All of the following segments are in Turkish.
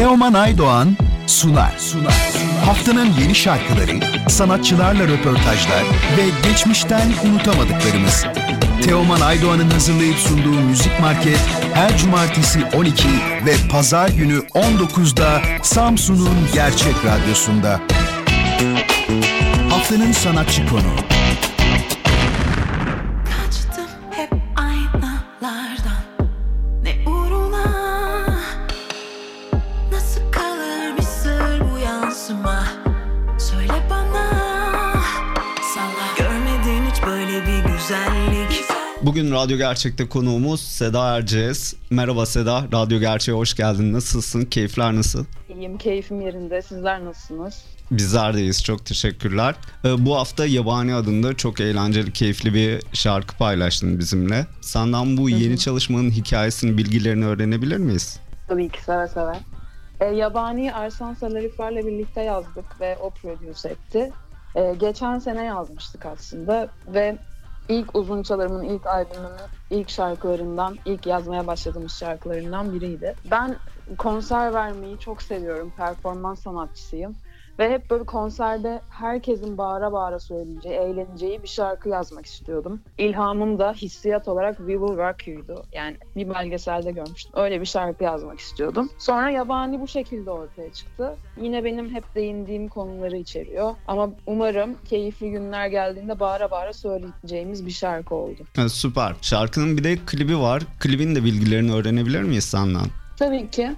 Teoman Aydoğan sunar. Haftanın yeni şarkıları, sanatçılarla röportajlar ve geçmişten unutamadıklarımız. Teoman Aydoğan'ın hazırlayıp sunduğu Müzik Market her cumartesi 12 ve pazar günü 19'da Samsun'un Gerçek Radyosu'nda. Haftanın sanatçı konuğu. Kaçtım hep aynalardan, ne uğruna, nasıl kalır bir sır bu yansıma, söyle bana, salla, görmedin hiç böyle bir güzellik. Bugün Radyo Gerçek'te konuğumuz Seda Erciyes. Merhaba Seda, Radyo Gerçek'e hoş geldin. Nasılsın, keyifler nasıl? İyiyim, keyfim yerinde. Sizler nasılsınız? Bizler deyiz, çok teşekkürler. Bu hafta Yabani adında çok eğlenceli, keyifli bir şarkı paylaştın bizimle. Senden bu yeni çalışmanın hikayesini, bilgilerini öğrenebilir miyiz? Tabii ki, seve seve. Yabani'yi Ersan Salarifer'le birlikte yazdık ve o prodüse etti. Geçen sene yazmıştık aslında ve ilk uzun çalarımın, ilk albümümün, ilk şarkılarından, ilk yazmaya başladığımız şarkılarından biriydi. Ben konser vermeyi çok seviyorum, performans sanatçısıyım. Ve hep böyle konserde herkesin bağıra bağıra söyleyeceği, eğleneceği bir şarkı yazmak istiyordum. İlhamım da hissiyat olarak We Will Rock You'du. Yani bir belgeselde görmüştüm. Öyle bir şarkı yazmak istiyordum. Sonra Yabani bu şekilde ortaya çıktı. Yine benim hep değindiğim konuları içeriyor. Ama umarım keyifli günler geldiğinde bağıra bağıra söyleyeceğimiz bir şarkı oldu. Süper. Şarkının bir de klibi var. Klibin de bilgilerini öğrenebilir miyiz senden? Tabii ki.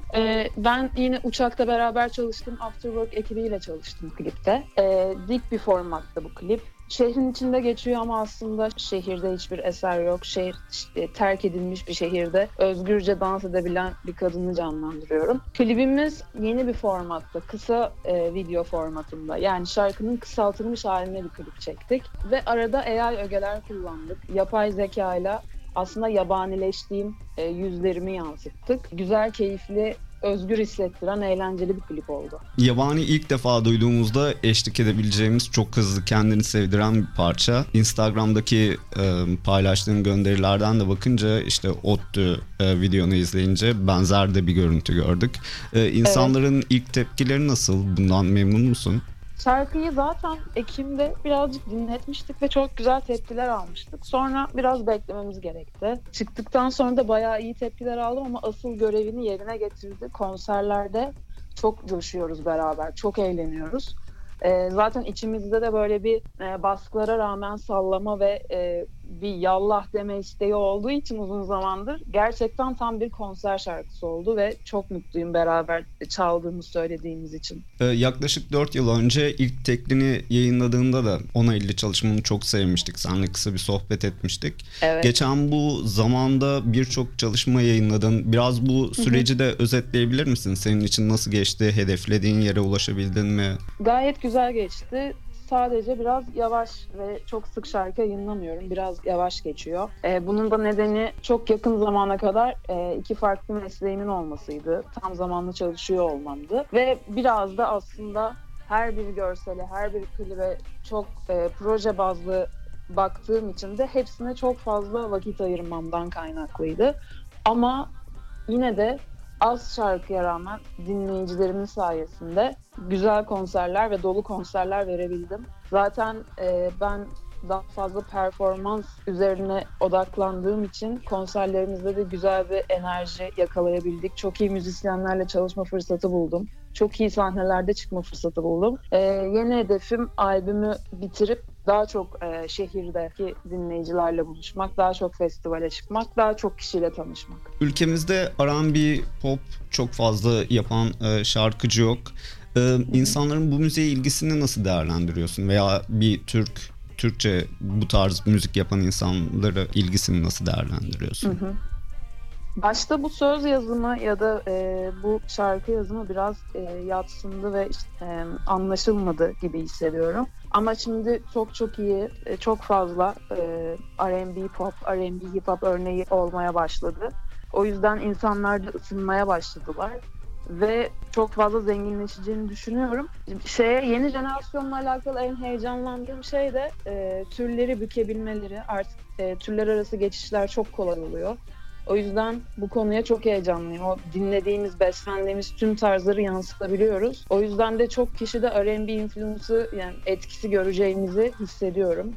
Ben yine uçakta beraber çalıştım. After Work ekibiyle çalıştım klipte. Dik bir formatta bu klip. Şehrin içinde geçiyor ama aslında şehirde hiçbir eser yok. Şehir, işte, terk edilmiş bir şehirde özgürce dans edebilen bir kadını canlandırıyorum. Klibimiz yeni bir formatta, kısa video formatında. Yani şarkının kısaltılmış haline bir klip çektik. Ve arada AI ögeler kullandık. Yapay zekayla aslında yabanileştiğim yüzlerimi yansıttık. Güzel, keyifli, özgür hissettiren eğlenceli bir klip oldu. Yabani ilk defa duyduğumuzda eşlik edebileceğimiz çok hızlı, kendini sevdiren bir parça. Instagram'daki paylaştığım gönderilerden de bakınca işte ODTÜ videonu izleyince benzer de bir görüntü gördük. İnsanların ilk tepkileri nasıl? Bundan memnun musun? Şarkıyı zaten Ekim'de birazcık dinletmiştik ve çok güzel tepkiler almıştık. Sonra biraz beklememiz gerekti. Çıktıktan sonra da bayağı iyi tepkiler aldım ama asıl görevini yerine getirdi. Konserlerde çok coşuyoruz beraber, çok eğleniyoruz. Zaten içimizde de böyle bir baskılara rağmen sallama ve bir yallah deme isteği olduğu için uzun zamandır gerçekten tam bir konser şarkısı oldu ve çok mutluyum beraber çaldığımız, söylediğimiz için. Yaklaşık 4 yıl önce ilk teklini yayınladığında da ona illi çalışmanı çok sevmiştik. Seninle kısa bir sohbet etmiştik. Evet. Geçen bu zamanda birçok çalışma yayınladın. Biraz bu süreci de özetleyebilir misin? Senin için nasıl geçti? Hedeflediğin yere ulaşabildin mi? Gayet güzel geçti. Sadece biraz yavaş ve çok sık şarkı yayınlamıyorum. Biraz yavaş geçiyor. Bunun da nedeni çok yakın zamana kadar 2 farklı mesleğimin olmasıydı. Tam zamanlı çalışıyor olmamdı. Ve biraz da aslında her bir görsele, her bir klibe çok proje bazlı baktığım için de hepsine çok fazla vakit ayırmamdan kaynaklıydı. Ama yine de az şarkıya rağmen dinleyicilerimin sayesinde güzel konserler ve dolu konserler verebildim. Zaten ben daha fazla performans üzerine odaklandığım için konserlerimizde de güzel bir enerji yakalayabildik. Çok iyi müzisyenlerle çalışma fırsatı buldum. Çok iyi sahnelerde çıkma fırsatı buldum. Yeni hedefim albümü bitirip daha çok şehirdeki dinleyicilerle buluşmak, daha çok festivale çıkmak, daha çok kişiyle tanışmak. Ülkemizde R&B, pop çok fazla yapan şarkıcı yok. İnsanların bu müziğe ilgisini nasıl değerlendiriyorsun? Veya bir Türkçe bu tarz müzik yapan insanlara ilgisini nasıl değerlendiriyorsun? Başta bu söz yazımı ya da bu şarkı yazımı biraz yatsındı ve işte, anlaşılmadı gibi hissediyorum. Ama şimdi çok iyi, çok fazla R&B pop, R&B hip hop örneği olmaya başladı. O yüzden insanlar da ısınmaya başladılar. Ve çok fazla zenginleşeceğini düşünüyorum. Yeni jenerasyonla alakalı en heyecanlandığım şey de türleri bükebilmeleri. Artık türler arası geçişler çok kolay oluyor. O yüzden bu konuya çok heyecanlıyım. O dinlediğimiz, beslendiğimiz tüm tarzları yansıtabiliyoruz. O yüzden de çok kişide R&B influence'ı, yani etkisi göreceğimizi hissediyorum.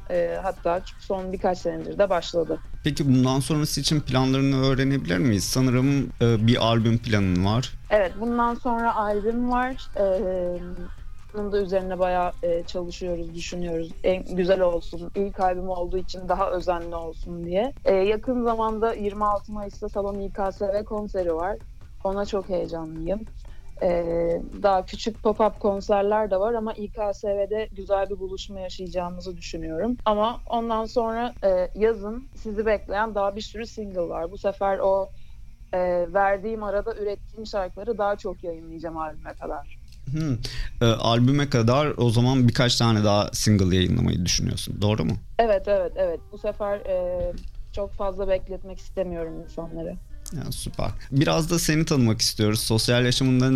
Hatta son birkaç senedir de başladı. Peki bundan sonrası için planlarını öğrenebilir miyiz? Sanırım bir albüm planın var. Evet, bundan sonra albüm var. Bunun da üzerine bayağı çalışıyoruz, düşünüyoruz. En güzel olsun, ilk albüm olduğu için daha özenli olsun diye. Yakın zamanda 26 Mayıs'ta Salon İKSV konseri var. Ona çok heyecanlıyım. Daha küçük pop-up konserler de var ama İKSV'de güzel bir buluşma yaşayacağımızı düşünüyorum. Ama ondan sonra yazın sizi bekleyen daha bir sürü single var. Bu sefer o verdiğim arada ürettiğim şarkıları daha çok yayınlayacağım albüme kadar. Albüme kadar o zaman birkaç tane daha single yayınlamayı düşünüyorsun, doğru mu? Evet. Bu sefer çok fazla bekletmek istemiyorum insanları. Ya, süper. Biraz da seni tanımak istiyoruz. Sosyal yaşamında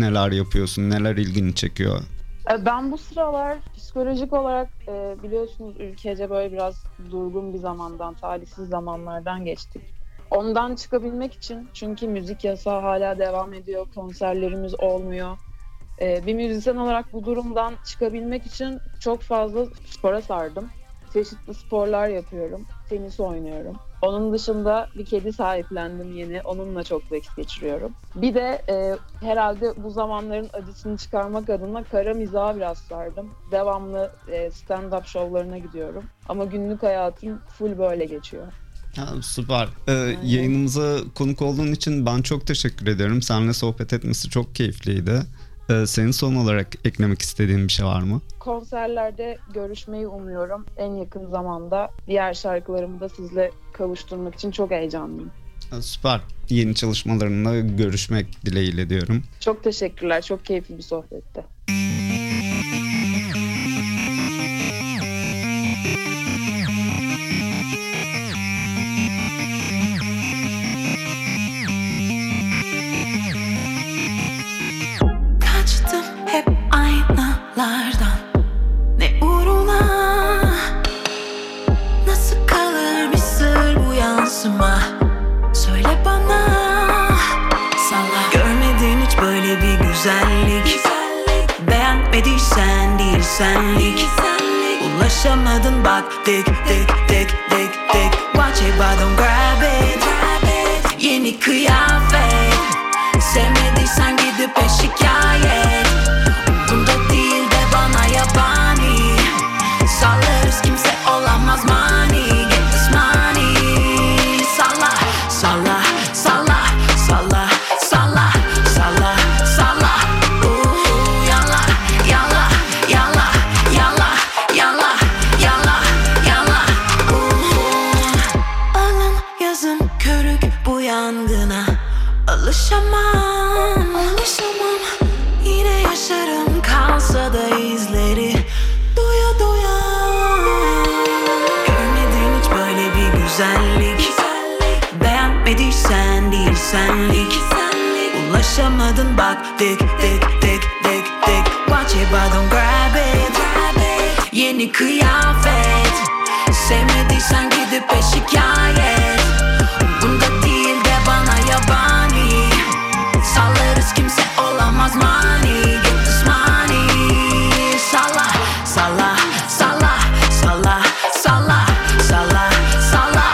neler yapıyorsun, neler ilgini çekiyor? Ben bu sıralar psikolojik olarak biliyorsunuz ülkece böyle biraz durgun bir zamandan, talihsiz zamanlardan geçtik. Ondan çıkabilmek için, çünkü müzik yasağı hala devam ediyor, konserlerimiz olmuyor. Bir müzisyen olarak bu durumdan çıkabilmek için çok fazla spora sardım. Çeşitli sporlar yapıyorum. Tenis oynuyorum. Onun dışında bir kedi sahiplendim yeni. Onunla çok vakit geçiriyorum. Bir de herhalde bu zamanların acısını çıkarmak adına kara mizaha biraz sardım. Devamlı stand-up şovlarına gidiyorum. Ama günlük hayatım full böyle geçiyor. Ya, süper. Yayınımıza konuk olduğun için ben çok teşekkür ederim. Seninle sohbet etmesi çok keyifliydi. Senin son olarak eklemek istediğin bir şey var mı? Konserlerde görüşmeyi umuyorum. En yakın zamanda diğer şarkılarımı da sizinle kavuşturmak için çok heyecanlıyım. Süper. Yeni çalışmalarınla görüşmek dileğiyle diyorum. Çok teşekkürler. Çok keyifli bir sohbetti. Senlik. Ulaşamadın bak dik dik dik dik dik. Watch it but don't grab it. Yeni kıyafet. Sevmediysen gidip şikayet. Bunda değil de bana yabani. Sallarız, kimse olamaz mani. Get this money. Salla salla salla salla salla salla salla. Alışamam. Yine yaşarım, kalsa da izleri doya doya. Görmedin hiç böyle bir güzellik. Beğenmediysen değil senlik. Ulaşamadın bak dik dik dik dik dik. Watch it but don't grab it. Yeni kıyafet. Sevmediysen gidip şikayet. Bunda değil de bana yabani. Sallarız, kimse olamaz mani. Get this money. Salla, salla, salla, salla, salla, salla, salla.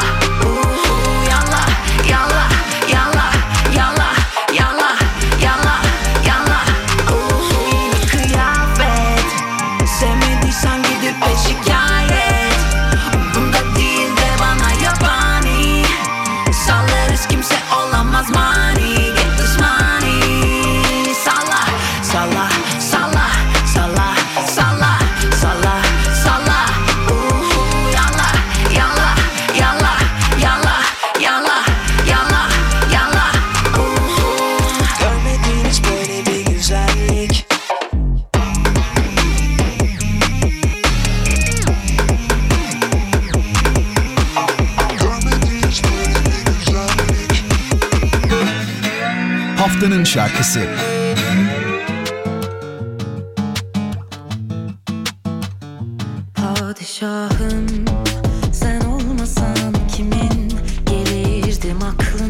Yalla, yalla, yalla, yalla, yalla, yalla, yalla. Yeni kıyafet. Sevmediysen gidip şikayet. Bunda değil de bana yabani. Sallarız, kimse olamaz mani. Get this money. Haftanın şarkısı. Padişahım sen olmasan kimin gelirdim aklım.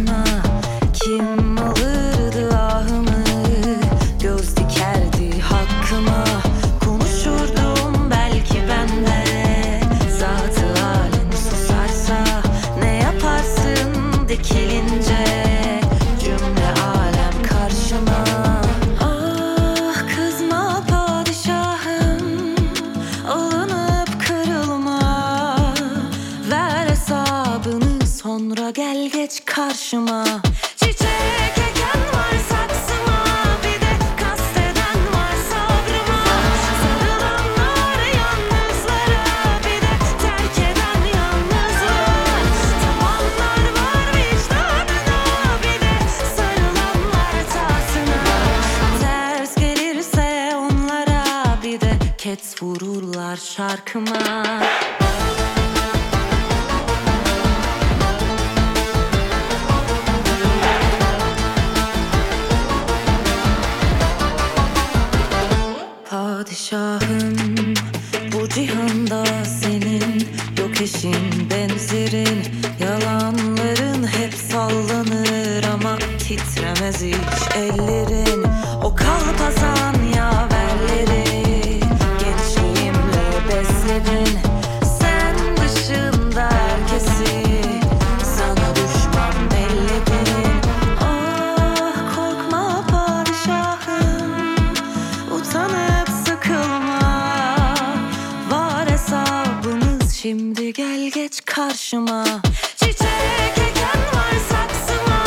şarkıma. Padişahım bu cihanda, senin yok eşin benzerin. Yalanların hep sallanır ama titremez hiç ellerin. O kalpazan yaverleri gençliğimle besledin. Sen dışında herkesi sana düşman belledin. Ah korkma padişahım, utanıp sıkılma. Var hesabımız şimdi, gel geç karşıma. Çiçek eken var saksıma.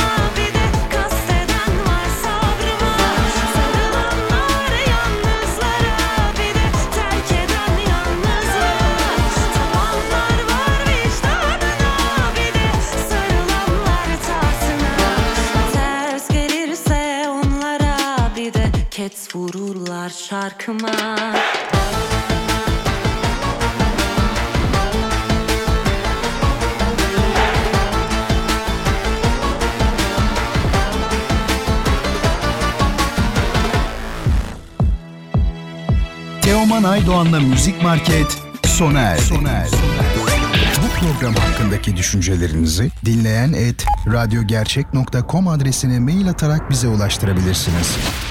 Vururlar şarkıma. Teoman Aydoğan'la Müzik Market sona erdi. Bu program hakkındaki düşüncelerinizi dinleyen @radyogercek.com adresine mail atarak bize ulaştırabilirsiniz.